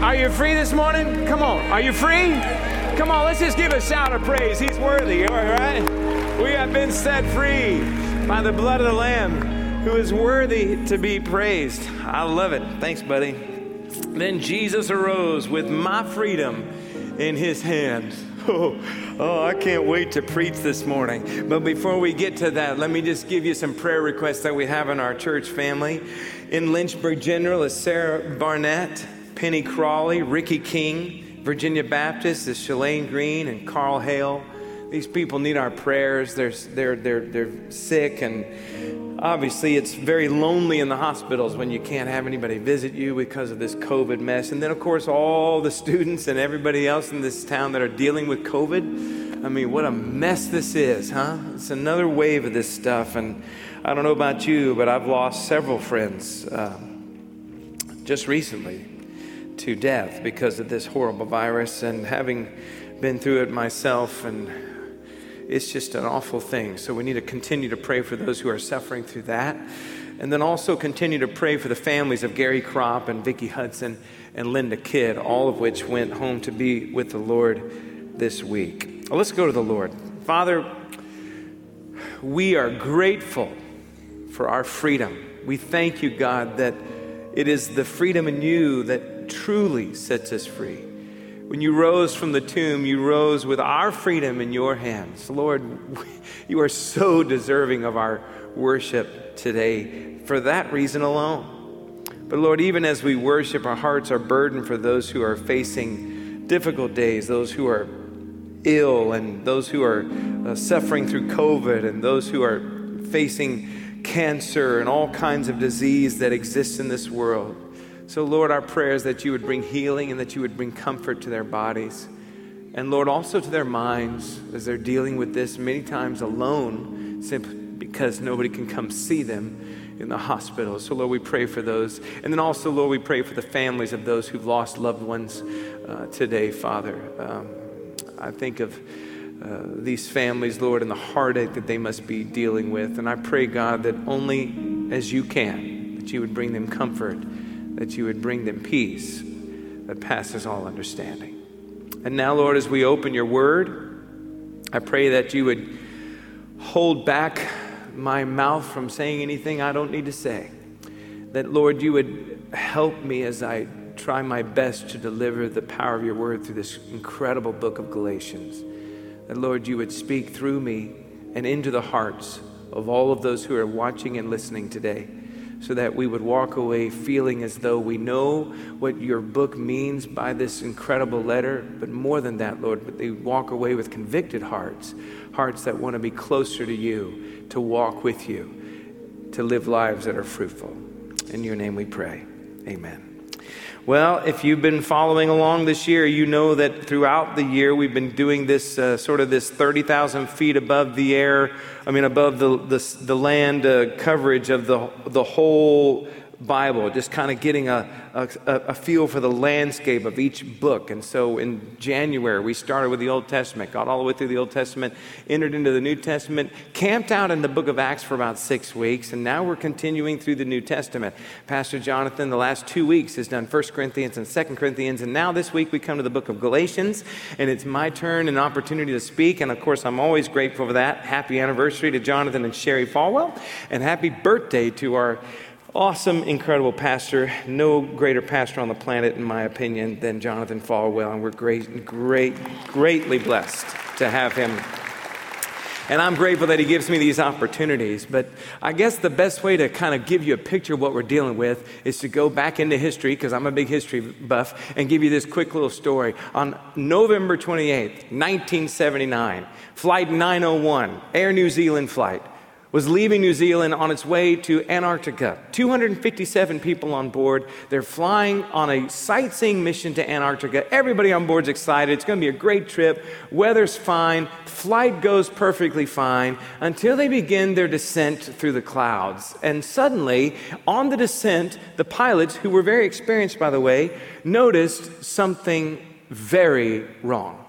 Are you free this morning? Come on. Are you free? Come on, let's just give a shout of praise. He's worthy, all right? We have been set free by the blood of the Lamb, who is worthy to be praised. I love it. Thanks, buddy. Then Jesus arose with my freedom in his hand. Oh, I can't wait to preach this morning. But before we get to that, let me just give you some prayer requests that we have in our church family. In Lynchburg General is Sarah Barnett, Penny Crawley, Ricky King. Virginia Baptist is Shalane Green and Carl Hale. These people need our prayers. They're sick, and obviously it's very lonely in the hospitals when you can't have anybody visit you because of this COVID mess. And then, of course, all the students and everybody else in this town that are dealing with COVID. I mean, what a mess this is, huh? It's another wave of this stuff, and I don't know about you, but I've lost several friends just recently to death because of this horrible virus, and having been through it myself, and it's just an awful thing. So we need to continue to pray for those who are suffering through that, and then also continue to pray for the families of Gary Kropp and Vicki Hudson and Linda Kidd, all of which went home to be with the Lord this week. Well, let's go to the Lord. Father, we are grateful for our freedom. We thank you, God, that it is the freedom in you that truly sets us free. When you rose from the tomb, you rose with our freedom in your hands. Lord, you are so deserving of our worship today for that reason alone. But Lord, even as we worship, our hearts are burdened for those who are facing difficult days, those who are ill, and those who are suffering through COVID, and those who are facing cancer and all kinds of disease that exists in this world. So, Lord, our prayer is that you would bring healing and that you would bring comfort to their bodies. And, Lord, also to their minds as they're dealing with this many times alone, simply because nobody can come see them in the hospital. So, Lord, we pray for those. And then also, Lord, we pray for the families of those who've lost loved ones today, Father. I think of these families, Lord, and the heartache that they must be dealing with. And I pray, God, that only as you can, that you would bring them comfort, that you would bring them peace that passes all understanding. And now, Lord, as we open your word, I pray that you would hold back my mouth from saying anything I don't need to say. That, Lord, you would help me as I try my best to deliver the power of your word through this incredible book of Galatians. That, Lord, you would speak through me and into the hearts of all of those who are watching and listening today, so that we would walk away feeling as though we know what your book means by this incredible letter. But more than that, Lord, that they walk away with convicted hearts, hearts that want to be closer to you, to walk with you, to live lives that are fruitful. In your name we pray. Amen. Well, if you've been following along this year, you know that throughout the year we've been doing this this 30,000 feet above the air, above the land coverage of the whole Bible, just kind of getting a feel for the landscape of each book. And so in January, we started with the Old Testament, got all the way through the Old Testament, entered into the New Testament, camped out in the book of Acts for about 6 weeks, and now we're continuing through the New Testament. Pastor Jonathan, the last 2 weeks, has done 1 Corinthians and 2 Corinthians, and now this week we come to the book of Galatians, and it's my turn and opportunity to speak, and of course I'm always grateful for that. Happy anniversary to Jonathan and Sherry Falwell, and happy birthday to our awesome, incredible pastor. No greater pastor on the planet, in my opinion, than Jonathan Falwell. And we're greatly blessed to have him. And I'm grateful that he gives me these opportunities. But I guess the best way to kind of give you a picture of what we're dealing with is to go back into history, because I'm a big history buff, and give you this quick little story. On November 28th, 1979, Flight 901, Air New Zealand flight, was leaving New Zealand on its way to Antarctica. 257 people on board. They're flying on a sightseeing mission to Antarctica. Everybody on board's excited. It's going to be a great trip. Weather's fine. Flight goes perfectly fine until they begin their descent through the clouds. And suddenly, on the descent, the pilots, who were very experienced, by the way, noticed something very wrong.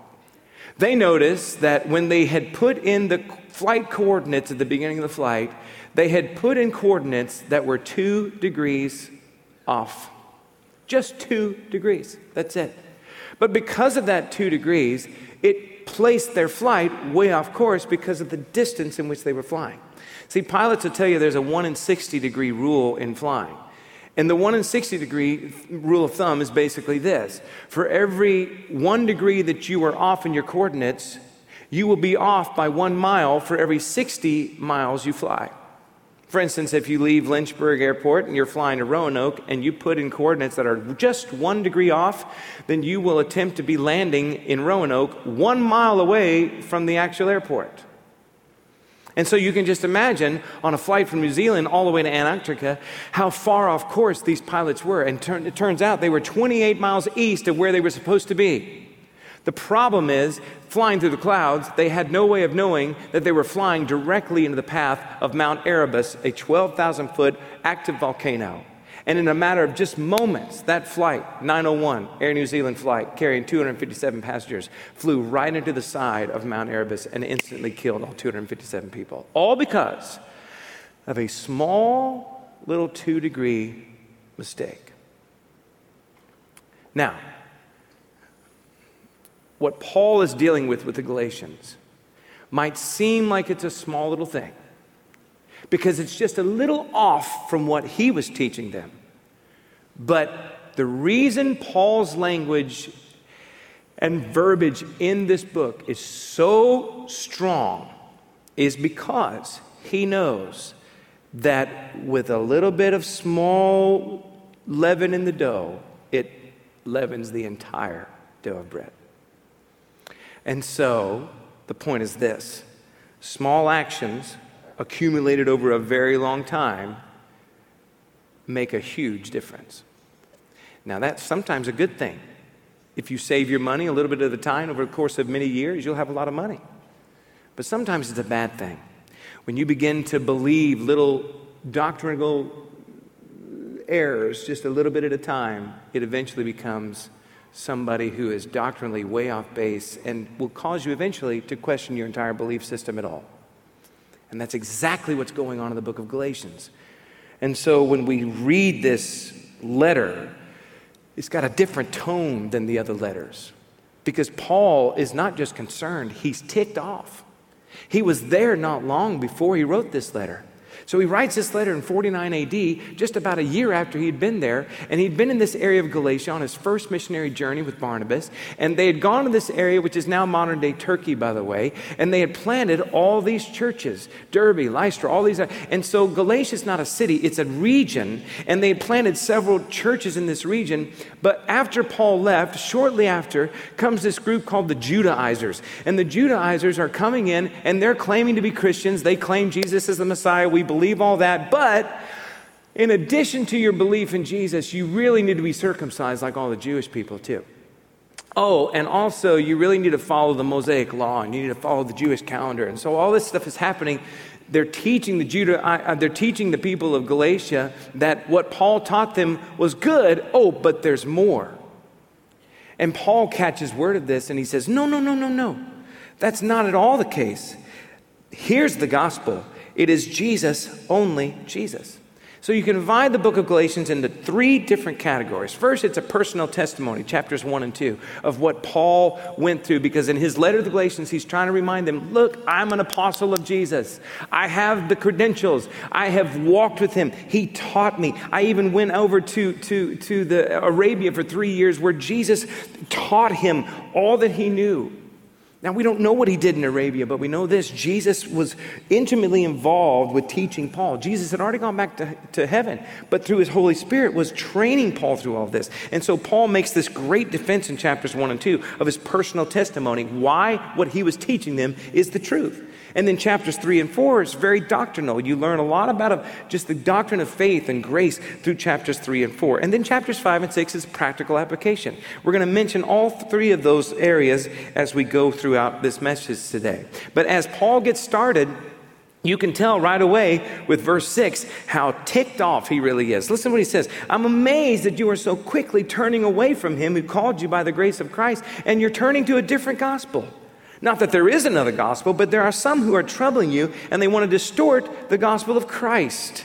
They noticed that when they had put in the flight coordinates at the beginning of the flight, they had put in coordinates that were 2 degrees off. Just 2 degrees. That's it. But because of that 2 degrees, it placed their flight way off course because of the distance in which they were flying. See, pilots will tell you there's a 1 in 60 degree rule in flying. And the 1 in 60 degree rule of thumb is basically this. For every 1 degree that you are off in your coordinates, you will be off by 1 mile for every 60 miles you fly. For instance, if you leave Lynchburg Airport and you're flying to Roanoke and you put in coordinates that are just 1 degree off, then you will attempt to be landing in Roanoke 1 mile away from the actual airport. And so you can just imagine on a flight from New Zealand all the way to Antarctica how far off course these pilots were. And it turns out they were 28 miles east of where they were supposed to be. The problem is, flying through the clouds, they had no way of knowing that they were flying directly into the path of Mount Erebus, a 12,000-foot active volcano. And in a matter of just moments, that Flight 901, Air New Zealand flight, carrying 257 passengers, flew right into the side of Mount Erebus and instantly killed all 257 people. All because of a small little 2 degree mistake. Now, what Paul is dealing with the Galatians might seem like it's a small little thing because it's just a little off from what he was teaching them. But the reason Paul's language and verbiage in this book is so strong is because he knows that with a little bit of small leaven in the dough, it leavens the entire dough of bread. And so, the point is this. Small actions accumulated over a very long time make a huge difference. Now, that's sometimes a good thing. If you save your money a little bit at a time over the course of many years, you'll have a lot of money. But sometimes it's a bad thing. When you begin to believe little doctrinal errors just a little bit at a time, it eventually becomes somebody who is doctrinally way off base and will cause you eventually to question your entire belief system at all. And that's exactly what's going on in the book of Galatians. And so when we read this letter, it's got a different tone than the other letters because Paul is not just concerned, he's ticked off. He was there not long before he wrote this letter. So he writes this letter in 49 AD, just about a year after he'd been there, and he'd been in this area of Galatia on his first missionary journey with Barnabas, and they had gone to this area, which is now modern-day Turkey, by the way, and they had planted all these churches, Derbe, Lystra, all these, and so Galatia's not a city, it's a region, and they had planted several churches in this region, but after Paul left, shortly after, comes this group called the Judaizers, and the Judaizers are coming in, and they're claiming to be Christians, they claim Jesus is the Messiah, we believe all that, but in addition to your belief in Jesus, you really need to be circumcised like all the Jewish people too. Oh, and also you really need to follow the Mosaic law and you need to follow the Jewish calendar. And so all this stuff is happening. They're teaching the people of Galatia that what Paul taught them was good. Oh, but there's more. And Paul catches word of this and he says, no. That's not at all the case. Here's the gospel. It is Jesus, only Jesus. So you can divide the book of Galatians into 3 different categories. First, it's a personal testimony, chapters 1 and 2, of what Paul went through, because in his letter to the Galatians, he's trying to remind them, look, I'm an apostle of Jesus. I have the credentials. I have walked with him. He taught me. I even went over to the Arabia for 3 years where Jesus taught him all that he knew. Now, we don't know what he did in Arabia, but we know this. Jesus was intimately involved with teaching Paul. Jesus had already gone back to heaven, but through his Holy Spirit was training Paul through all this. And so Paul makes this great defense in chapters 1 and 2 of his personal testimony, why what he was teaching them is the truth. And then chapters 3 and 4 is very doctrinal. You learn a lot about just the doctrine of faith and grace through chapters 3 and 4. And then chapters 5 and 6 is practical application. We're going to mention all 3 of those areas as we go throughout this message today. But as Paul gets started, you can tell right away with verse 6 how ticked off he really is. Listen to what he says. I'm amazed that you are so quickly turning away from him who called you by the grace of Christ, and you're turning to a different gospel. Not that there is another gospel, but there are some who are troubling you, and they want to distort the gospel of Christ.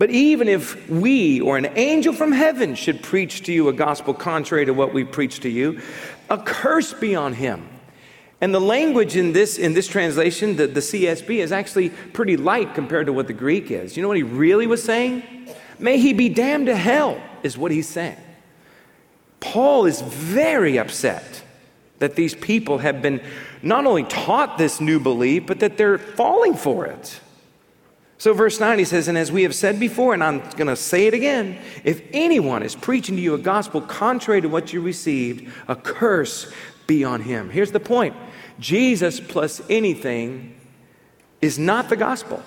But even if we or an angel from heaven should preach to you a gospel contrary to what we preach to you, a curse be on him. And the language in this translation, the CSB, is actually pretty light compared to what the Greek is. You know what he really was saying? May he be damned to hell is what he's saying. Paul is very upset that these people have been not only taught this new belief, but that they're falling for it. So verse 9, he says, and as we have said before, and I'm going to say it again, if anyone is preaching to you a gospel contrary to what you received, a curse be on him. Here's the point. Jesus plus anything is not the gospel.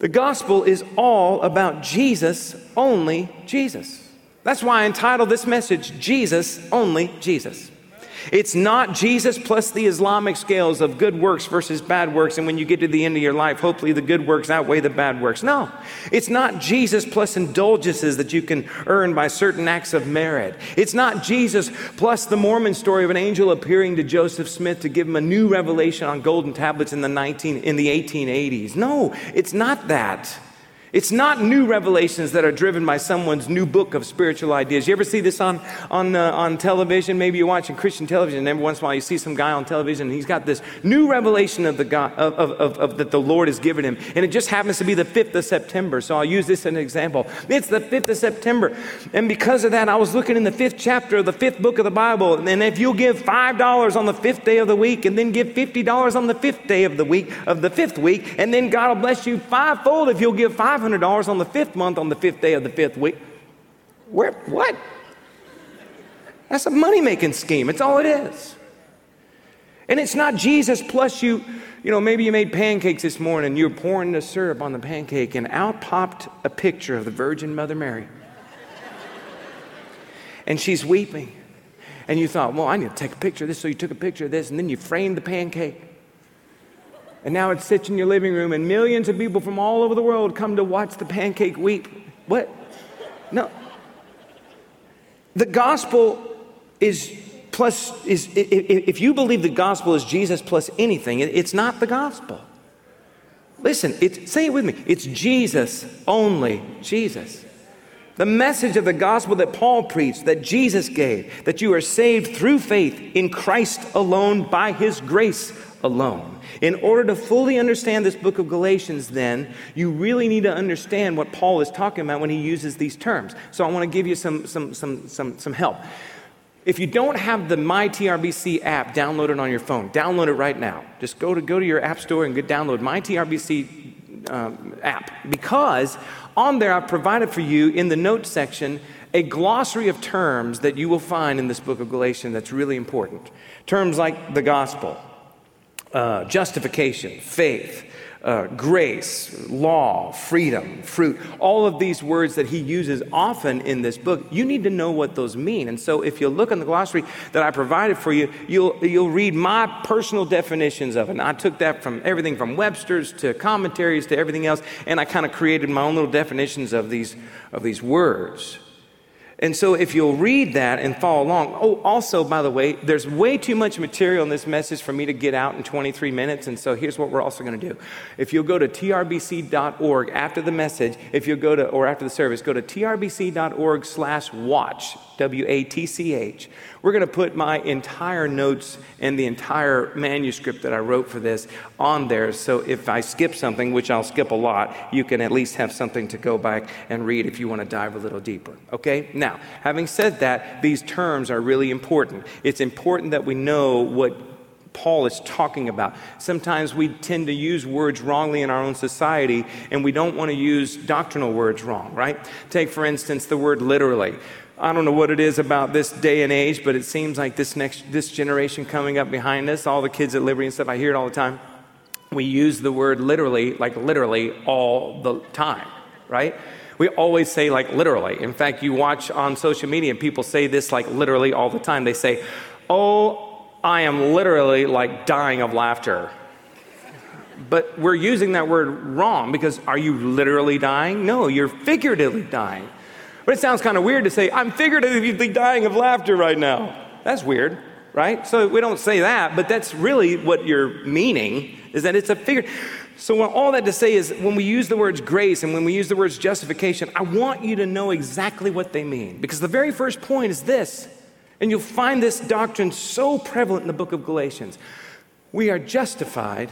The gospel is all about Jesus, only Jesus. That's why I entitled this message, Jesus, Only Jesus. It's not Jesus plus the Islamic scales of good works versus bad works, and when you get to the end of your life, hopefully the good works outweigh the bad works. No, it's not Jesus plus indulgences that you can earn by certain acts of merit. It's not Jesus plus the Mormon story of an angel appearing to Joseph Smith to give him a new revelation on golden tablets in the 1880s. No, it's not that. It's not new revelations that are driven by someone's new book of spiritual ideas. You ever see this on television? Maybe you're watching Christian television, and every once in a while you see some guy on television, and he's got this new revelation of the God, of that the Lord has given him. And it just happens to be the 5th of September, so I'll use this as an example. It's the 5th of September, and because of that, I was looking in the 5th chapter of the 5th book of the Bible, and if you'll give $5 on the 5th day of the week, and then give $50 on the 5th day of the week, of the 5th week, and then God will bless you fivefold if you'll give $500 on the 5th month on the 5th day of the 5th week. Where? What? That's a money-making scheme. It's all it is. And it's not Jesus plus you know, maybe you made pancakes this morning and you were pouring the syrup on the pancake and out popped a picture of the Virgin Mother Mary. And she's weeping. And you thought, well, I need to take a picture of this. So you took a picture of this and then you framed the pancake. And now it sits in your living room, and millions of people from all over the world come to watch the pancake weep. What? No. The gospel is if you believe the gospel is Jesus plus anything, it's not the gospel. Listen, say it with me. It's Jesus, only Jesus. The message of the gospel that Paul preached, that Jesus gave, that you are saved through faith in Christ alone, by his grace alone. In order to fully understand this book of Galatians, then, you really need to understand what Paul is talking about when he uses these terms. So I want to give you some help. If you don't have the MyTRBC app downloaded on your phone, download it right now. Just go to your app store and download MyTRBC app, because on there I've provided for you in the notes section a glossary of terms that you will find in this book of Galatians that's really important. Terms like the gospel, justification, faith, grace, law, freedom, fruit, all of these words that he uses often in this book. You need to know what those mean. And so if you look in the glossary that I provided for you, you'll read my personal definitions of it. And I took that from everything from Webster's to commentaries to everything else, and I kind of created my own little definitions of these words. And so if you'll read that and follow along. Oh, also, by the way, there's way too much material in this message for me to get out in 23 minutes. And so here's what we're also going to do. If you'll go to trbc.org after the message, or after the service, go to trbc.org/watch, WATCH. We're going to put my entire notes and the entire manuscript that I wrote for this on there. So if I skip something, which I'll skip a lot, you can at least have something to go back and read if you want to dive a little deeper. Okay? Now, having said that, these terms are really important. It's important that we know what Paul is talking about. Sometimes we tend to use words wrongly in our own society, and we don't want to use doctrinal words wrong, right? Take, for instance, the word literally. I don't know what it is about this day and age, but it seems like this generation coming up behind us, all the kids at Liberty and stuff, I hear it all the time. We use the word literally, like literally, all the time, right? We always say like literally. In fact, you watch on social media and people say this like literally all the time. They say, oh, I am literally like dying of laughter. But we're using that word wrong, because are you literally dying? No, you're figuratively dying. But it sounds kind of weird to say, I'm figuratively dying of laughter right now. That's weird, right? So we don't say that, but that's really what you're meaning, is that it's a figurative. So all that to say is when we use the words grace and when we use the words justification, I want you to know exactly what they mean. Because the very first point is this, and you'll find this doctrine so prevalent in the book of Galatians. We are justified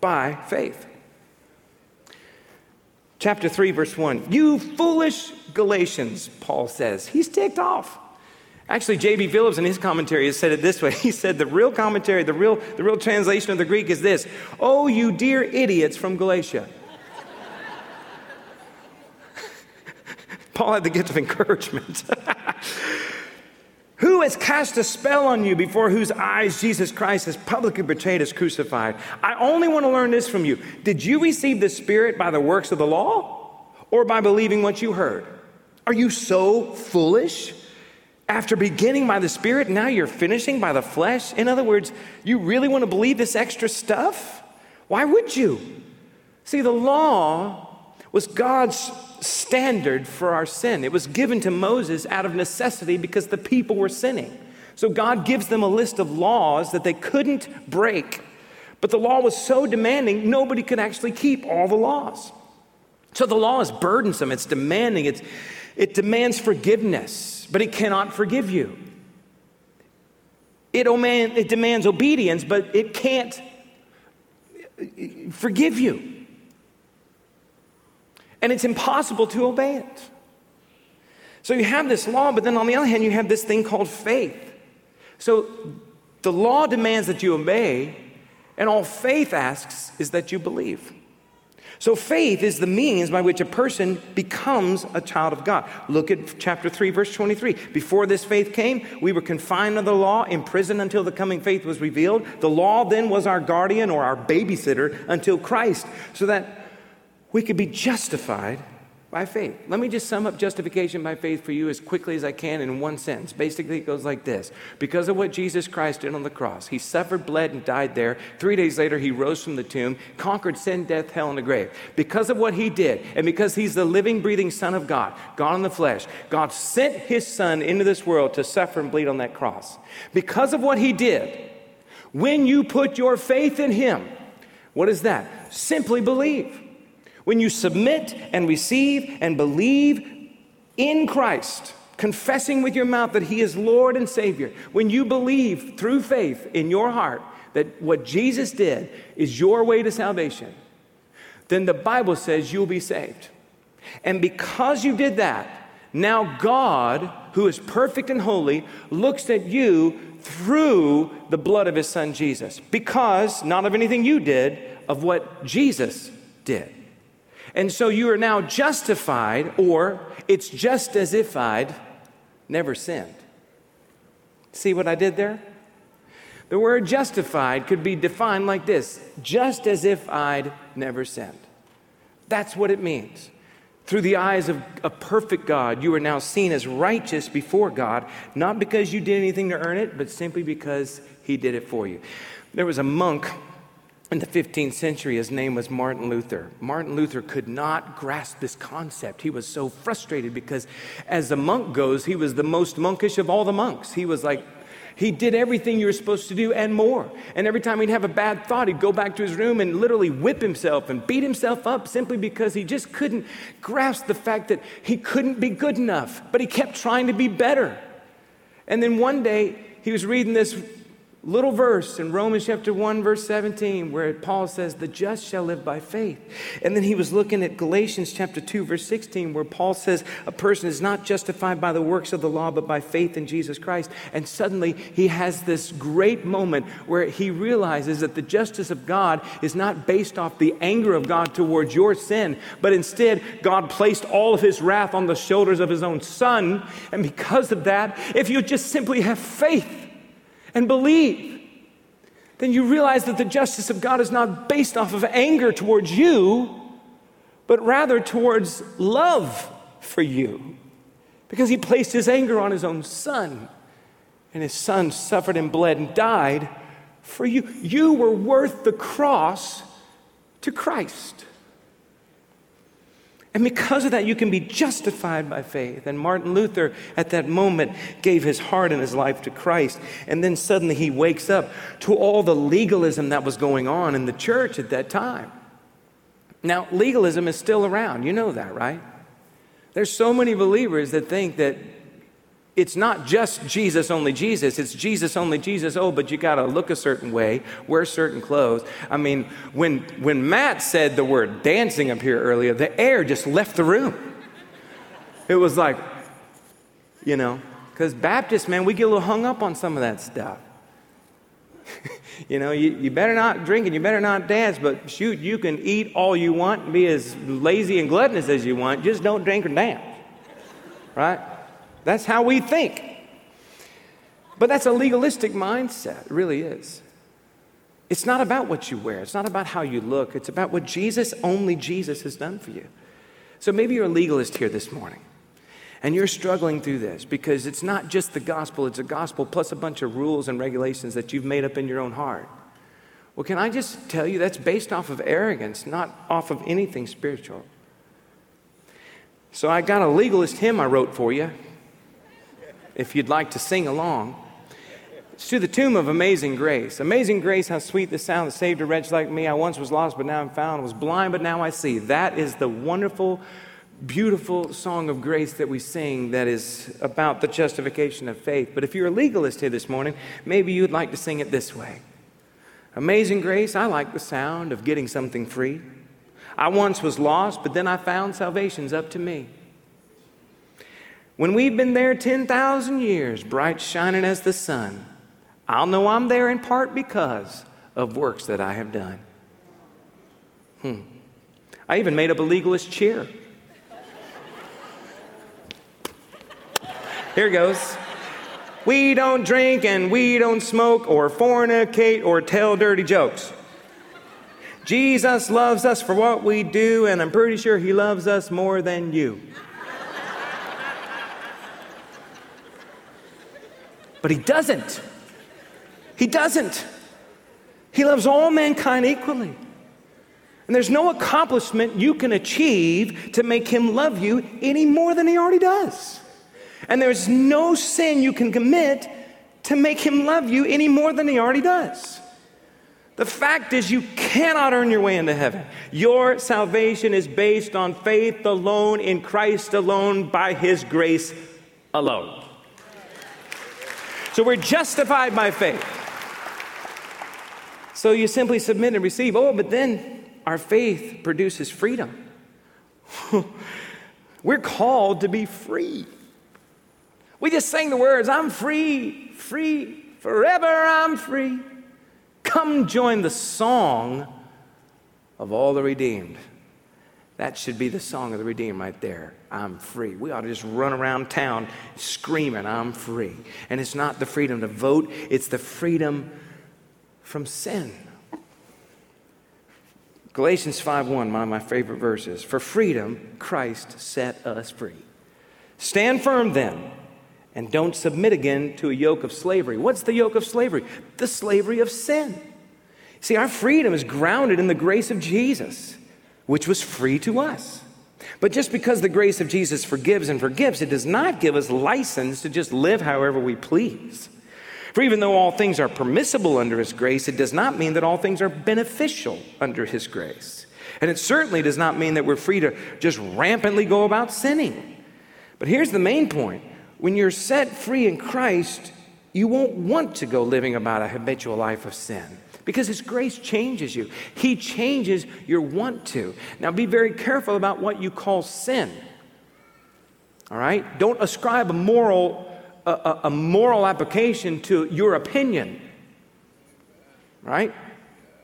by faith. Chapter 3, verse 1. You foolish Galatians, Paul says. He's ticked off. Actually, J.B. Phillips in his commentary has said it this way. He said the real commentary, the real translation of the Greek is this. Oh, you dear idiots from Galatia. Paul had the gift of encouragement. Who has cast a spell on you before whose eyes Jesus Christ has publicly betrayed as crucified? I only want to learn this from you. Did you receive the Spirit by the works of the law or by believing what you heard? Are you so foolish? After beginning by the Spirit, now you're finishing by the flesh? In other words, you really want to believe this extra stuff? Why would you? See, the law was God's standard for our sin. It was given to Moses out of necessity because the people were sinning. So God gives them a list of laws that they couldn't break. But the law was so demanding, nobody could actually keep all the laws. So the law is burdensome. It's demanding. It demands forgiveness, but it cannot forgive you. It demands obedience, but it can't forgive you. And it's impossible to obey it. So you have this law, but then on the other hand, you have this thing called faith. So the law demands that you obey, and all faith asks is that you believe. So faith is the means by which a person becomes a child of God. Look at chapter 3, verse 23. Before this faith came, we were confined to the law, imprisoned until the coming faith was revealed. The law then was our guardian or our babysitter until Christ, so that we could be justified by faith. Let me just sum up justification by faith for you as quickly as I can in one sentence. Basically, it goes like this. Because of what Jesus Christ did on the cross, he suffered, bled, and died there. 3 days later, he rose from the tomb, conquered sin, death, hell, and the grave. Because of what he did, and because he's the living, breathing Son of God, God in the flesh, God sent his Son into this world to suffer and bleed on that cross. Because of what he did, when you put your faith in him, what is that? Simply believe. When you submit and receive and believe in Christ, confessing with your mouth that he is Lord and Savior, when you believe through faith in your heart that what Jesus did is your way to salvation, then the Bible says you'll be saved. And because you did that, now God, who is perfect and holy, looks at you through the blood of his Son Jesus, because not of anything you did, of what Jesus did. And so you are now justified, or it's just as if I'd never sinned. See what I did there? The word justified could be defined like this: just as if I'd never sinned. That's what it means. Through the eyes of a perfect God, you are now seen as righteous before God, not because you did anything to earn it, but simply because he did it for you. There was a monk in the 15th century, his name was Martin Luther. Martin Luther could not grasp this concept. He was so frustrated because as a monk goes, he was the most monkish of all the monks. He was like, he did everything you were supposed to do and more. And every time he'd have a bad thought, he'd go back to his room and literally whip himself and beat himself up simply because he just couldn't grasp the fact that he couldn't be good enough, but he kept trying to be better. And then one day, he was reading this little verse in Romans chapter 1, verse 17, where Paul says, the just shall live by faith. And then he was looking at Galatians chapter 2, verse 16, where Paul says, a person is not justified by the works of the law, but by faith in Jesus Christ. And suddenly he has this great moment where he realizes that the justice of God is not based off the anger of God towards your sin, but instead God placed all of his wrath on the shoulders of his own Son. And because of that, if you just simply have faith and believe, then you realize that the justice of God is not based off of anger towards you, but rather towards love for you, because he placed his anger on his own Son, and his Son suffered and bled and died for you. You were worth the cross to Christ. And because of that, you can be justified by faith. And Martin Luther, at that moment, gave his heart and his life to Christ. And then suddenly he wakes up to all the legalism that was going on in the church at that time. Now, legalism is still around. You know that, right? There's so many believers that think that it's not just Jesus, only Jesus. It's Jesus, only Jesus. Oh, but you got to look a certain way, wear certain clothes. I mean, when Matt said the word dancing up here earlier, the air just left the room. It was like, you know, because Baptists, man, we get a little hung up on some of that stuff. You know, you better not drink and you better not dance, but shoot, you can eat all you want and be as lazy and gluttonous as you want. Just don't drink or dance, right? That's how we think. But that's a legalistic mindset. It really is. It's not about what you wear. It's not about how you look. It's about what Jesus, only Jesus, has done for you. So maybe you're a legalist here this morning, and you're struggling through this because it's not just the gospel. It's a gospel plus a bunch of rules and regulations that you've made up in your own heart. Well, can I just tell you that's based off of arrogance, not off of anything spiritual. So I got a legalist hymn I wrote for you, if you'd like to sing along. It's to the tune of Amazing Grace. Amazing grace, how sweet the sound that saved a wretch like me. I once was lost, but now I'm found. Was blind, but now I see. That is the wonderful, beautiful song of grace that we sing that is about the justification of faith. But if you're a legalist here this morning, maybe you'd like to sing it this way. Amazing grace, I like the sound of getting something free. I once was lost, but then I found salvation's up to me. When we've been there 10,000 years, bright shining as the sun, I'll know I'm there in part because of works that I have done. I even made up a legalist cheer. Here goes. We don't drink and we don't smoke or fornicate or tell dirty jokes. Jesus loves us for what we do, and I'm pretty sure he loves us more than you. But he doesn't. He doesn't. He loves all mankind equally. And there's no accomplishment you can achieve to make him love you any more than he already does. And there's no sin you can commit to make him love you any more than he already does. The fact is, you cannot earn your way into heaven. Your salvation is based on faith alone, in Christ alone, by his grace alone. So we're justified by faith. So you simply submit and receive. Oh, but then our faith produces freedom. We're called to be free. We just sang the words, I'm free, free, forever I'm free. Come join the song of all the redeemed. That should be the song of the redeemed right there. I'm free. We ought to just run around town screaming, I'm free. And it's not the freedom to vote. It's the freedom from sin. Galatians 5:1, one of my favorite verses. For freedom, Christ set us free. Stand firm then, and don't submit again to a yoke of slavery. What's the yoke of slavery? The slavery of sin. See, our freedom is grounded in the grace of Jesus, which was free to us. But just because the grace of Jesus forgives and forgives, it does not give us license to just live however we please. For even though all things are permissible under his grace, it does not mean that all things are beneficial under his grace. And it certainly does not mean that we're free to just rampantly go about sinning. But here's the main point. When you're set free in Christ, you won't want to go living about a habitual life of sin because his grace changes you. He changes your want to. Now, be very careful about what you call sin, all right? Don't ascribe a moral application to your opinion, right?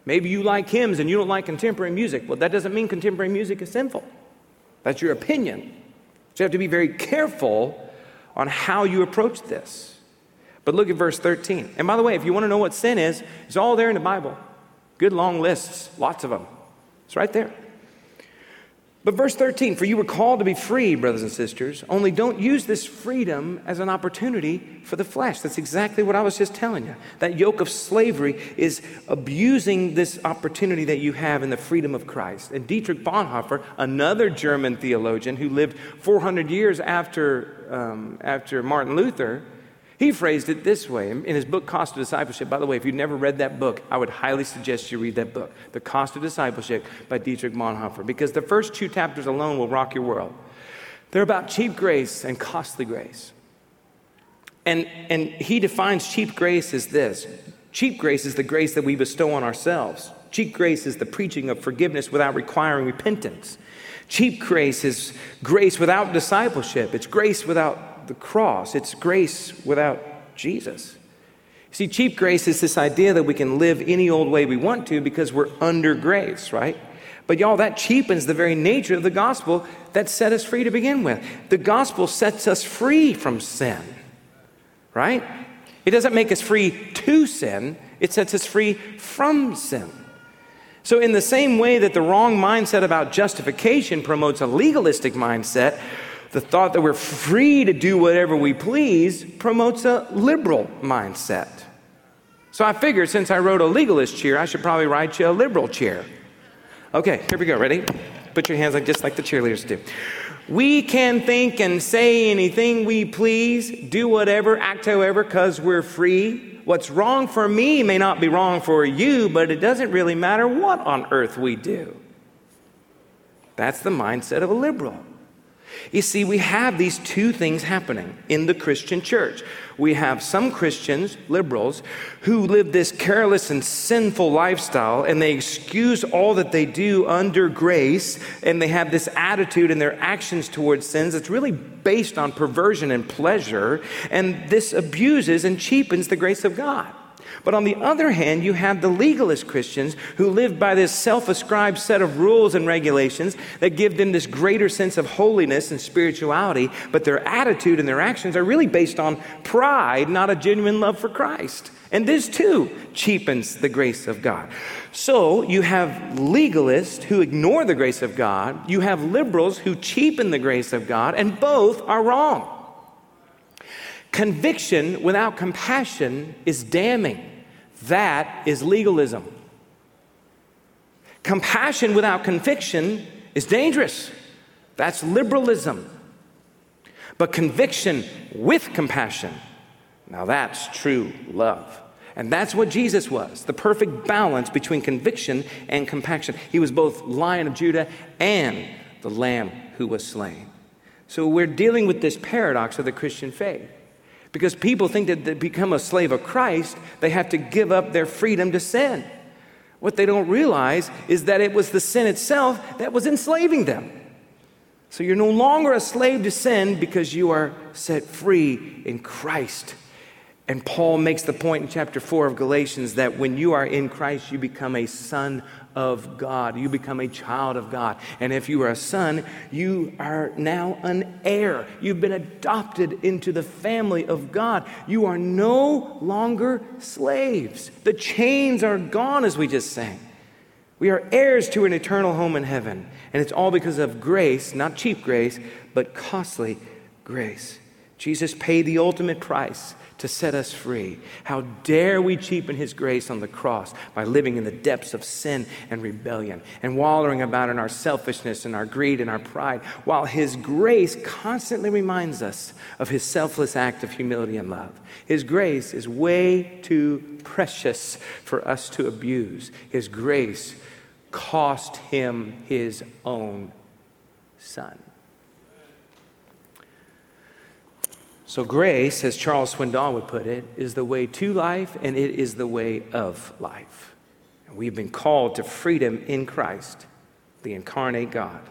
Maybe you like hymns and you don't like contemporary music. Well, that doesn't mean contemporary music is sinful. That's your opinion. So you have to be very careful on how you approach this. But look at verse 13. And by the way, if you want to know what sin is, it's all there in the Bible. Good long lists, lots of them. It's right there. But verse 13, for you were called to be free, brothers and sisters, only don't use this freedom as an opportunity for the flesh. That's exactly what I was just telling you. That yoke of slavery is abusing this opportunity that you have in the freedom of Christ. And Dietrich Bonhoeffer, another German theologian who lived 400 years after Martin Luther, He phrased it this way in his book, Cost of Discipleship. By the way, if you've never read that book, I would highly suggest you read that book, The Cost of Discipleship by Dietrich Bonhoeffer, because the first two chapters alone will rock your world. They're about cheap grace and costly grace. And he defines cheap grace as this. Cheap grace is the grace that we bestow on ourselves. Cheap grace is the preaching of forgiveness without requiring repentance. Cheap grace is grace without discipleship. It's grace without the cross. It's grace without Jesus. See, cheap grace is this idea that we can live any old way we want to because we're under grace, right? But y'all, that cheapens the very nature of the gospel that set us free to begin with. The gospel sets us free from sin, right? It doesn't make us free to sin. It sets us free from sin. So in the same way that the wrong mindset about justification promotes a legalistic mindset, the thought that we're free to do whatever we please promotes a liberal mindset. So I figured since I wrote a legalist cheer, I should probably write you a liberal cheer. Okay, here we go. Ready? Put your hands like just like the cheerleaders do. We can think and say anything we please, do whatever, act however, because we're free. What's wrong for me may not be wrong for you, but it doesn't really matter what on earth we do. That's the mindset of a liberal. You see, we have these two things happening in the Christian church. We have some Christians, liberals, who live this careless and sinful lifestyle, and they excuse all that they do under grace, and they have this attitude in their actions towards sins that's really based on perversion and pleasure, and this abuses and cheapens the grace of God. But on the other hand, you have the legalist Christians who live by this self-ascribed set of rules and regulations that give them this greater sense of holiness and spirituality, but their attitude and their actions are really based on pride, not a genuine love for Christ. And this too cheapens the grace of God. So you have legalists who ignore the grace of God. You have liberals who cheapen the grace of God, and both are wrong. Conviction without compassion is damning. That is legalism. Compassion without conviction is dangerous. That's liberalism. But conviction with compassion, now that's true love. And that's what Jesus was, the perfect balance between conviction and compassion. He was both Lion of Judah and the Lamb who was slain. So we're dealing with this paradox of the Christian faith. Because people think that to become a slave of Christ, they have to give up their freedom to sin. What they don't realize is that it was the sin itself that was enslaving them. So you're no longer a slave to sin because you are set free in Christ. And Paul makes the point in chapter 4 of Galatians that when you are in Christ, you become a son of God. You become a child of God. And if you are a son, you are now an heir. You've been adopted into the family of God. You are no longer slaves. The chains are gone, as we just sang. We are heirs to an eternal home in heaven. And it's all because of grace, not cheap grace, but costly grace. Jesus paid the ultimate price to set us free. How dare we cheapen his grace on the cross by living in the depths of sin and rebellion and wallowing about in our selfishness and our greed and our pride, while his grace constantly reminds us of his selfless act of humility and love. His grace is way too precious for us to abuse. His grace cost him his own son. So grace, as Charles Swindoll would put it, is the way to life, and it is the way of life. And we've been called to freedom in Christ, the incarnate God.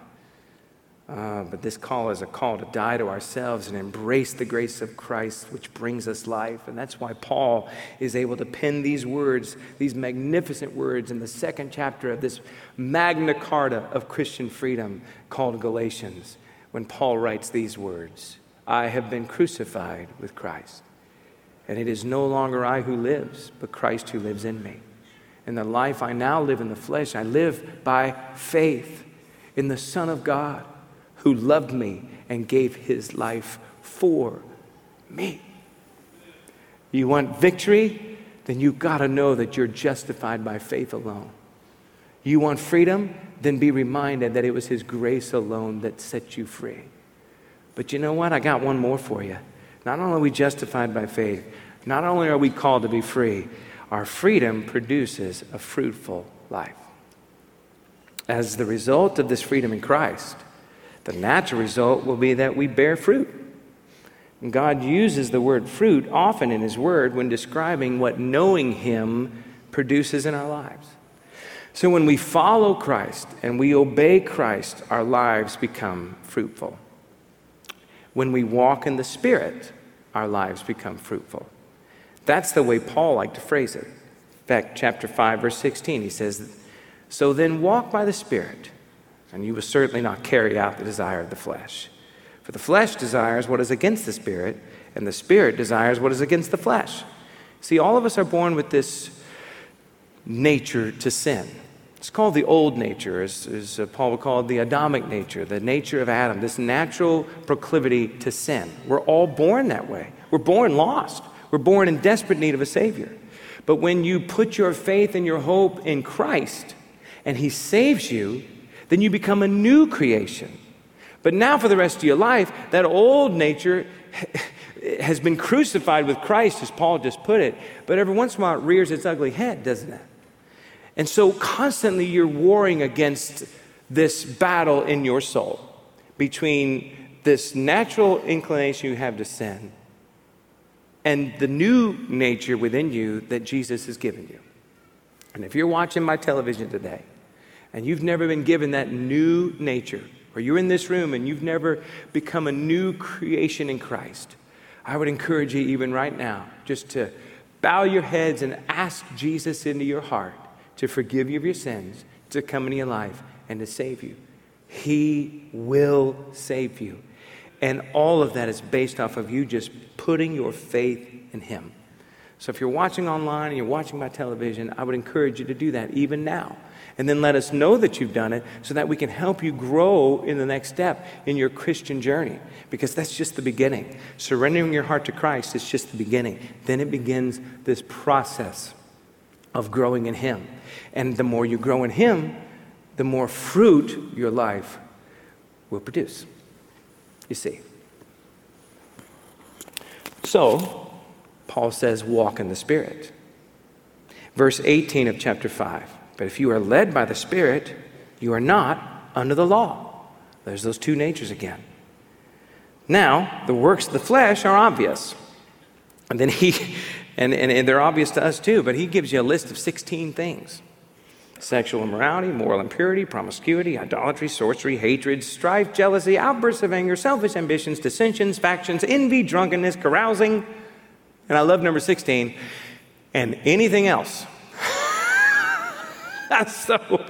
But this call is a call to die to ourselves and embrace the grace of Christ, which brings us life. And that's why Paul is able to pen these words, these magnificent words, in the second chapter of this Magna Carta of Christian freedom called Galatians, when Paul writes these words. I have been crucified with Christ, and it is no longer I who lives, but Christ who lives in me. And the life I now live in the flesh, I live by faith in the Son of God who loved me and gave his life for me. You want victory? Then you've got to know that you're justified by faith alone. You want freedom? Then be reminded that it was his grace alone that set you free. But you know what? I got one more for you. Not only are we justified by faith, not only are we called to be free, our freedom produces a fruitful life. As the result of this freedom in Christ, the natural result will be that we bear fruit. And God uses the word fruit often in His Word when describing what knowing Him produces in our lives. So when we follow Christ and we obey Christ, our lives become fruitful. When we walk in the Spirit, our lives become fruitful. That's the way Paul liked to phrase it. In fact, chapter 5, verse 16, he says, "So then walk by the Spirit, and you will certainly not carry out the desire of the flesh. For the flesh desires what is against the Spirit, and the Spirit desires what is against the flesh." See, all of us are born with this nature to sin. It's called the old nature, as Paul would call it, the Adamic nature, the nature of Adam, this natural proclivity to sin. We're all born that way. We're born lost. We're born in desperate need of a Savior. But when you put your faith and your hope in Christ, and He saves you, then you become a new creation. But now for the rest of your life, that old nature has been crucified with Christ, as Paul just put it. But every once in a while, it rears its ugly head, doesn't it? And so constantly you're warring against this battle in your soul between this natural inclination you have to sin and the new nature within you that Jesus has given you. And if you're watching my television today and you've never been given that new nature, or you're in this room and you've never become a new creation in Christ, I would encourage you even right now just to bow your heads and ask Jesus into your heart to forgive you of your sins, to come into your life, and to save you. He will save you. And all of that is based off of you just putting your faith in Him. So if you're watching online and you're watching my television, I would encourage you to do that even now. And then let us know that you've done it so that we can help you grow in the next step in your Christian journey. Because that's just the beginning. Surrendering your heart to Christ is just the beginning. Then it begins this process of growing in Him. And the more you grow in Him, the more fruit your life will produce. You see. So, Paul says, walk in the Spirit. Verse 18 of chapter 5. But if you are led by the Spirit, you are not under the law. There's those two natures again. Now, the works of the flesh are obvious. And then he they're obvious to us too, but he gives you a list of 16 things. Sexual immorality, moral impurity, promiscuity, idolatry, sorcery, hatred, strife, jealousy, outbursts of anger, selfish ambitions, dissensions, factions, envy, drunkenness, carousing. And I love number 16. And anything else. So,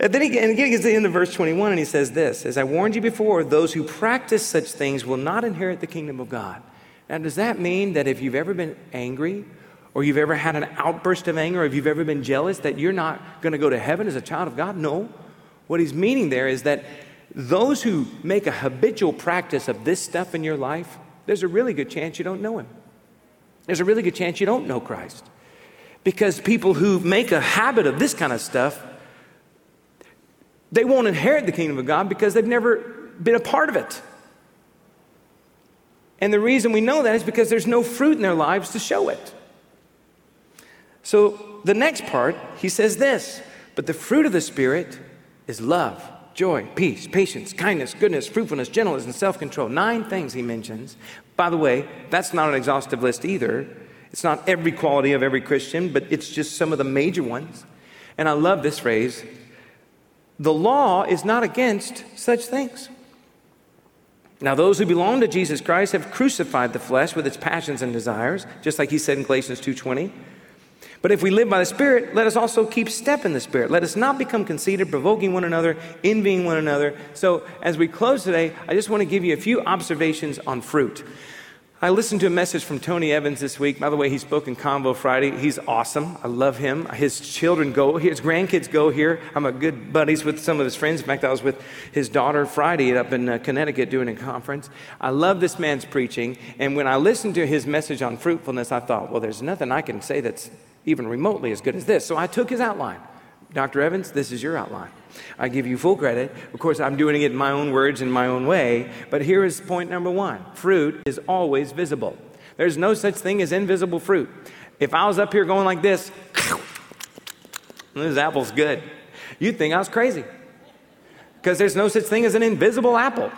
and then he gets to the end of verse 21 and he says this, "As I warned you before, those who practice such things will not inherit the kingdom of God." Now, does that mean that if you've ever been angry, or you've ever had an outburst of anger, or if you've ever been jealous, that you're not going to go to heaven as a child of God? No. What he's meaning there is that those who make a habitual practice of this stuff in your life, there's a really good chance you don't know Him. There's a really good chance you don't know Christ. Because people who make a habit of this kind of stuff, they won't inherit the kingdom of God because they've never been a part of it. And the reason we know that is because there's no fruit in their lives to show it. So the next part, he says this, "But the fruit of the Spirit is love, joy, peace, patience, kindness, goodness, fruitfulness, gentleness, and self-control." 9 things he mentions. By the way, that's not an exhaustive list either. It's not every quality of every Christian, but it's just some of the major ones. And I love this phrase, "The law is not against such things. Now, those who belong to Jesus Christ have crucified the flesh with its passions and desires," just like he said in Galatians 2:20. "But if we live by the Spirit, let us also keep step in the Spirit. Let us not become conceited, provoking one another, envying one another." So as we close today, I just want to give you a few observations on fruit. I listened to a message from Tony Evans this week. By the way, he spoke in Convo Friday. He's awesome. I love him. His children go here. His grandkids go here. I'm a good buddies with some of his friends. In fact, I was with his daughter Friday up in Connecticut doing a conference. I love this man's preaching. And when I listened to his message on fruitfulness, I thought, well, there's nothing I can say that's even remotely as good as this. So I took his outline. Dr. Evans, this is your outline. I give you full credit. Of course, I'm doing it in my own words, in my own way. But here is point number one. Fruit is always visible. There's no such thing as invisible fruit. If I was up here going like this, this apple's good, you'd think I was crazy, because there's no such thing as an invisible apple.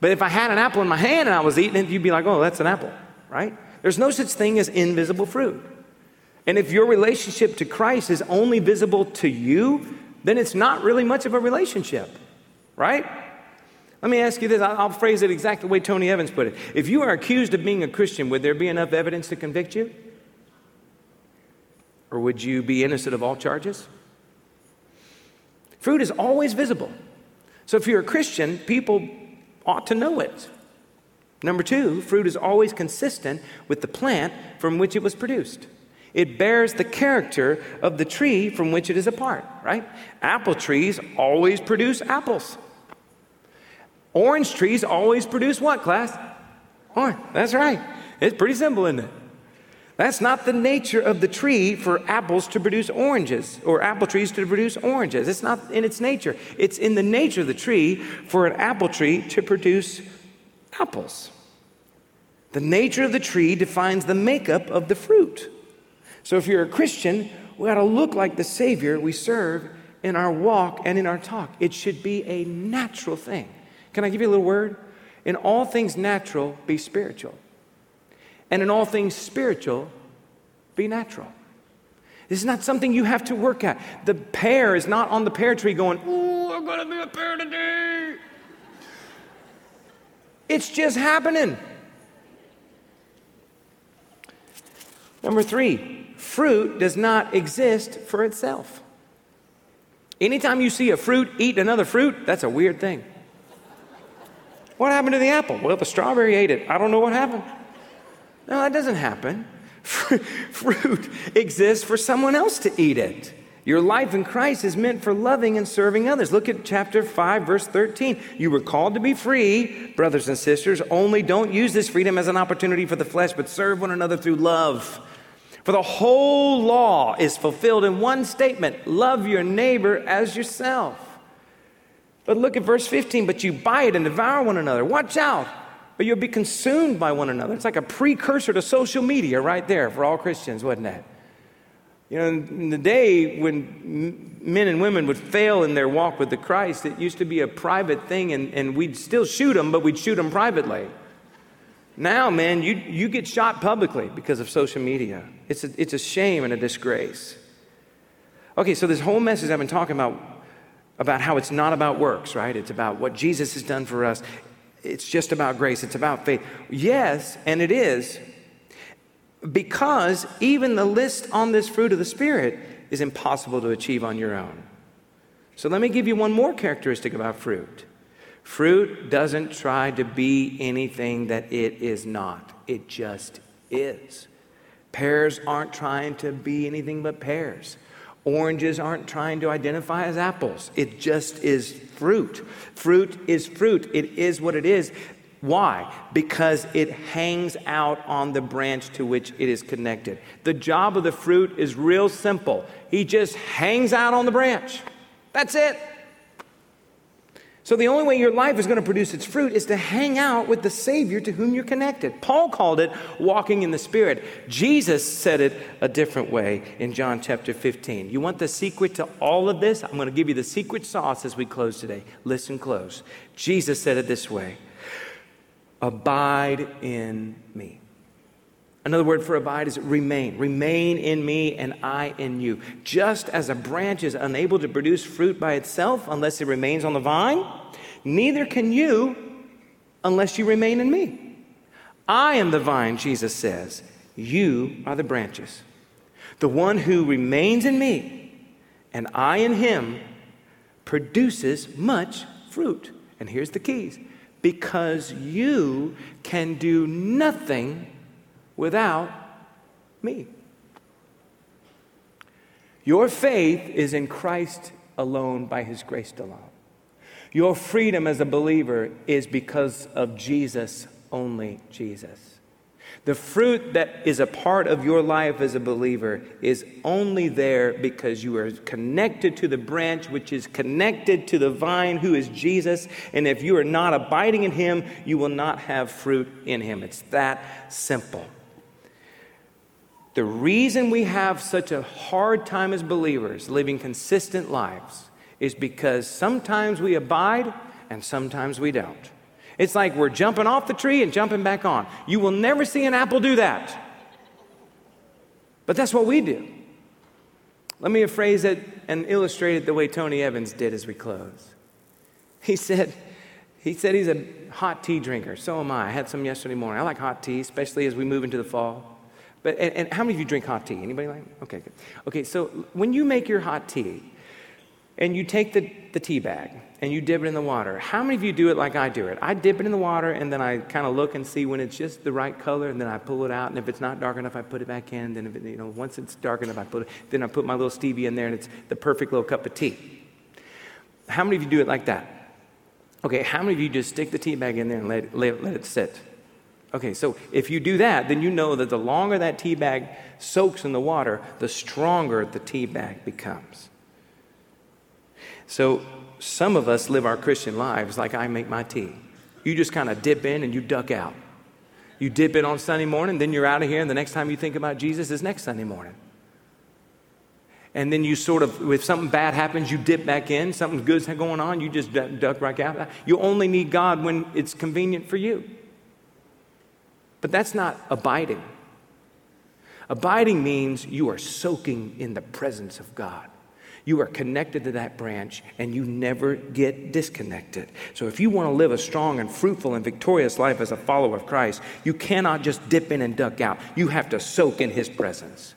But if I had an apple in my hand and I was eating it, you'd be like, oh, that's an apple, right? There's no such thing as invisible fruit. And if your relationship to Christ is only visible to you, then it's not really much of a relationship, right? Let me ask you this. I'll phrase it exactly the way Tony Evans put it. If you are accused of being a Christian, would there be enough evidence to convict you? Or would you be innocent of all charges? Fruit is always visible. So if you're a Christian, people ought to know it. Number two, fruit is always consistent with the plant from which it was produced. It bears the character of the tree from which it is a part, right? Apple trees always produce apples. Orange trees always produce what, class? Orange. That's right. It's pretty simple, isn't it? That's not the nature of the tree for apples to produce oranges, or apple trees to produce oranges. It's not in its nature. It's in the nature of the tree for an apple tree to produce apples. The nature of the tree defines the makeup of the fruit. So if you're a Christian, we ought to look like the Savior we serve in our walk and in our talk. It should be a natural thing. Can I give you a little word? In all things natural, be spiritual. And in all things spiritual, be natural. This is not something you have to work at. The pear is not on the pear tree going, ooh, I'm going to be a pear today. It's just happening. Number three, fruit does not exist for itself. Anytime you see a fruit eat another fruit, that's a weird thing. What happened to the apple? Well, the strawberry ate it. I don't know what happened. No, that doesn't happen. Fruit exists for someone else to eat it. Your life in Christ is meant for loving and serving others. Look at chapter 5, verse 13. You were called to be free, brothers and sisters, only don't use this freedom as an opportunity for the flesh, but serve one another through love. For the whole law is fulfilled in one statement: love your neighbor as yourself. But look at verse 15. But you bite and devour one another. Watch out, but you'll be consumed by one another. It's like a precursor to social media right there for all Christians, wasn't it? You know, in the day when men and women would fail in their walk with the Christ, it used to be a private thing, and we'd still shoot them, but we'd shoot them privately. Now, man, you get shot publicly because of social media. It's a shame and a disgrace. Okay, so this whole message I've been talking about how it's not about works, right? It's about what Jesus has done for us. It's just about grace. It's about faith. Yes, and it is, because even the list on this fruit of the Spirit is impossible to achieve on your own. So let me give you one more characteristic about fruit. Fruit doesn't try to be anything that it is not. It just is. Pears aren't trying to be anything but pears. Oranges aren't trying to identify as apples. It just is fruit. Fruit is fruit. It is what it is. Why? Because it hangs out on the branch to which it is connected. The job of the fruit is real simple. He just hangs out on the branch. That's it. So the only way your life is going to produce its fruit is to hang out with the Savior to whom you're connected. Paul called it walking in the Spirit. Jesus said it a different way in John chapter 15. You want the secret to all of this? I'm going to give you the secret sauce as we close today. Listen close. Jesus said it this way: abide in me. Another word for abide is remain. Remain in me and I in you. Just as a branch is unable to produce fruit by itself unless it remains on the vine, neither can you unless you remain in me. I am the vine, Jesus says. You are the branches. The one who remains in me and I in him produces much fruit. And here's the keys. Because you can do nothing without me. Your faith is in Christ alone, by his grace alone. Your freedom as a believer is because of Jesus, only Jesus. The fruit that is a part of your life as a believer is only there because you are connected to the branch, which is connected to the vine, who is Jesus. And if you are not abiding in him, you will not have fruit in him. It's that simple. The reason we have such a hard time as believers living consistent lives is because sometimes we abide and sometimes we don't. It's like we're jumping off the tree and jumping back on. You will never see an apple do that. But that's what we do. Let me rephrase it and illustrate it the way Tony Evans did as we close. He said he's a hot tea drinker. So am I. I had some yesterday morning. I like hot tea, especially as we move into the fall. But and how many of you drink hot tea? Anybody like it? Okay, good. Okay, so when you make your hot tea, and you take the tea bag and you dip it in the water. How many of you do it like I do it? I dip it in the water and then I kind of look and see when it's just the right color, and then I pull it out, and if it's not dark enough, I put it back in. Then if it, once it's dark enough, then I put my little stevia in there, and it's the perfect little cup of tea. How many of you do it like that? Okay, how many of you just stick the tea bag in there and let it sit? Okay, so if you do that, then you know that the longer that tea bag soaks in the water, the stronger the tea bag becomes. So some of us live our Christian lives like I make my tea. You just kind of dip in and you duck out. You dip in on Sunday morning, then you're out of here, and the next time you think about Jesus is next Sunday morning. And then you sort of, if something bad happens, you dip back in. Something good's going on, you just duck right out. You only need God when it's convenient for you. But that's not abiding. Abiding means you are soaking in the presence of God. You are connected to that branch, and you never get disconnected. So if you want to live a strong and fruitful and victorious life as a follower of Christ, you cannot just dip in and duck out. You have to soak in his presence.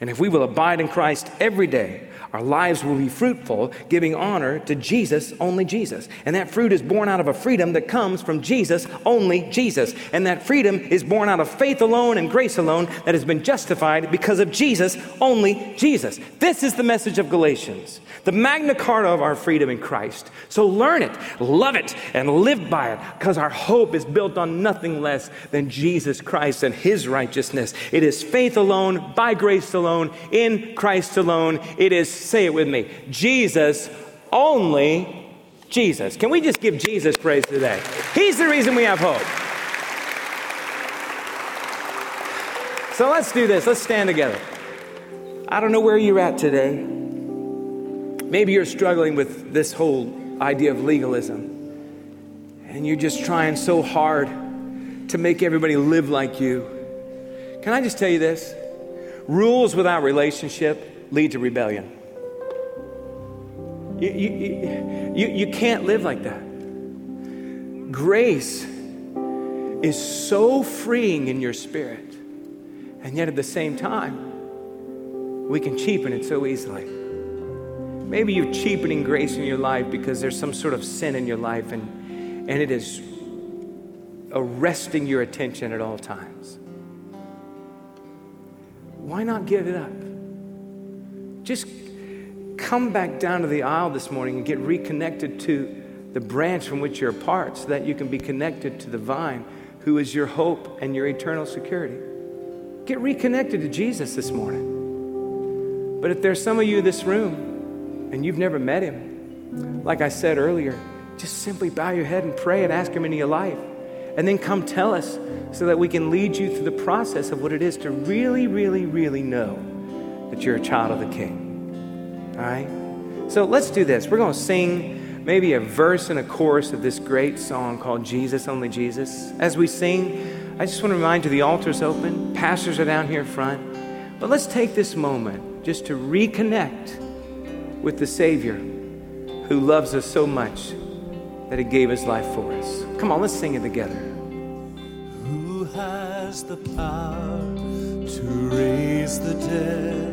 And if we will abide in Christ every day, our lives will be fruitful, giving honor to Jesus, only Jesus. And that fruit is born out of a freedom that comes from Jesus, only Jesus. And that freedom is born out of faith alone and grace alone that has been justified because of Jesus, only Jesus. This is the message of Galatians, the Magna Carta of our freedom in Christ. So learn it, love it, and live by it, because our hope is built on nothing less than Jesus Christ and his righteousness. It is faith alone, by grace alone, in Christ alone. It is, say it with me, Jesus, only Jesus. Can we just give Jesus praise today? He's the reason we have hope. So let's do this. Let's stand together. I don't know where you're at today. Maybe you're struggling with this whole idea of legalism, and you're just trying so hard to make everybody live like you. Can I just tell you this? Rules without relationship lead to rebellion. You can't live like that. Grace is so freeing in your spirit, and yet at the same time, we can cheapen it so easily. Maybe you're cheapening grace in your life because there's some sort of sin in your life, and it is arresting your attention at all times. Why not give it up? Just come back down to the aisle this morning and get reconnected to the branch from which you're a part, so that you can be connected to the vine, who is your hope and your eternal security. Get reconnected to Jesus this morning. But if there's some of you in this room and you've never met him, like I said earlier, just simply bow your head and pray and ask him into your life. And then come tell us, so that we can lead you through the process of what it is to really, really, really know that you're a child of the King. All right? So let's do this. We're going to sing maybe a verse and a chorus of this great song called Jesus, Only Jesus. As we sing, I just want to remind you, the altar's open. Pastors are down here front. But let's take this moment just to reconnect with the Savior who loves us so much that he gave his life for us. Come on, let's sing it together. Who has the power to raise the dead?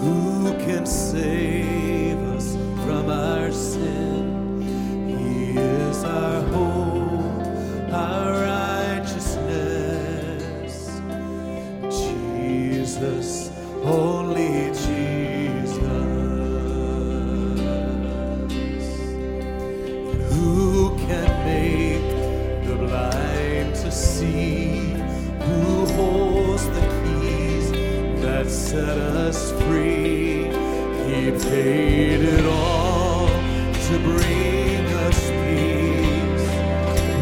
Who can save us from our sin? He is our hope, our righteousness. Jesus, only Jesus. Who can make the blind to see? set us free. He paid it all to bring us peace.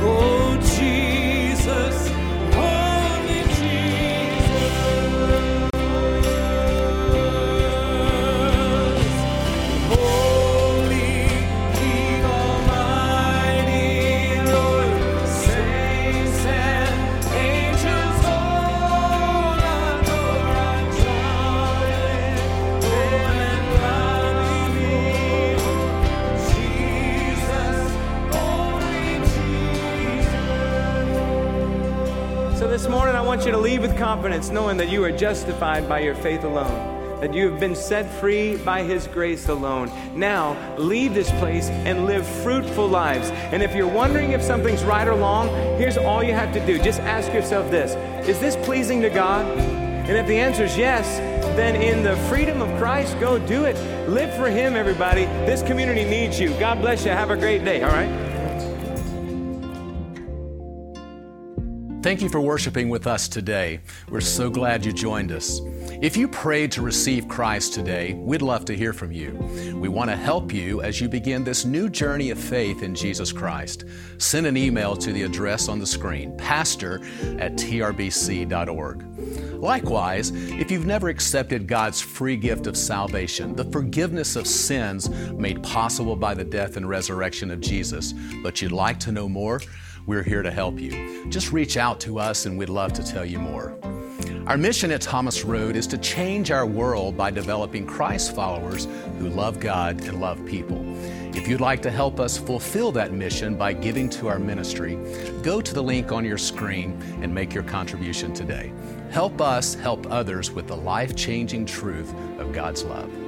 Oh, Jesus, only Jesus, Holy King Almighty, Lord, saints and angels all adore and shout, Jesus, only Jesus. So this morning I want you to leave with confidence, knowing that you are justified by your faith alone, that you have been set free by His grace alone. Now, leave this place and live fruitful lives. And if you're wondering if something's right or wrong, here's all you have to do. Just ask yourself this: is this pleasing to God? And if the answer is yes, then in the freedom of Christ, go do it. Live for Him, everybody. This community needs you. God bless you. Have a great day, all right? Thank you for worshiping with us today. We're so glad you joined us. If you prayed to receive Christ today, we'd love to hear from you. We want to help you as you begin this new journey of faith in Jesus Christ. Send an email to the address on the screen, pastor@trbc.org. Likewise, if you've never accepted God's free gift of salvation, the forgiveness of sins made possible by the death and resurrection of Jesus, but you'd like to know more, we're here to help you. Just reach out to us and we'd love to tell you more. Our mission at Thomas Road is to change our world by developing Christ followers who love God and love people. If you'd like to help us fulfill that mission by giving to our ministry, go to the link on your screen and make your contribution today. Help us help others with the life-changing truth of God's love.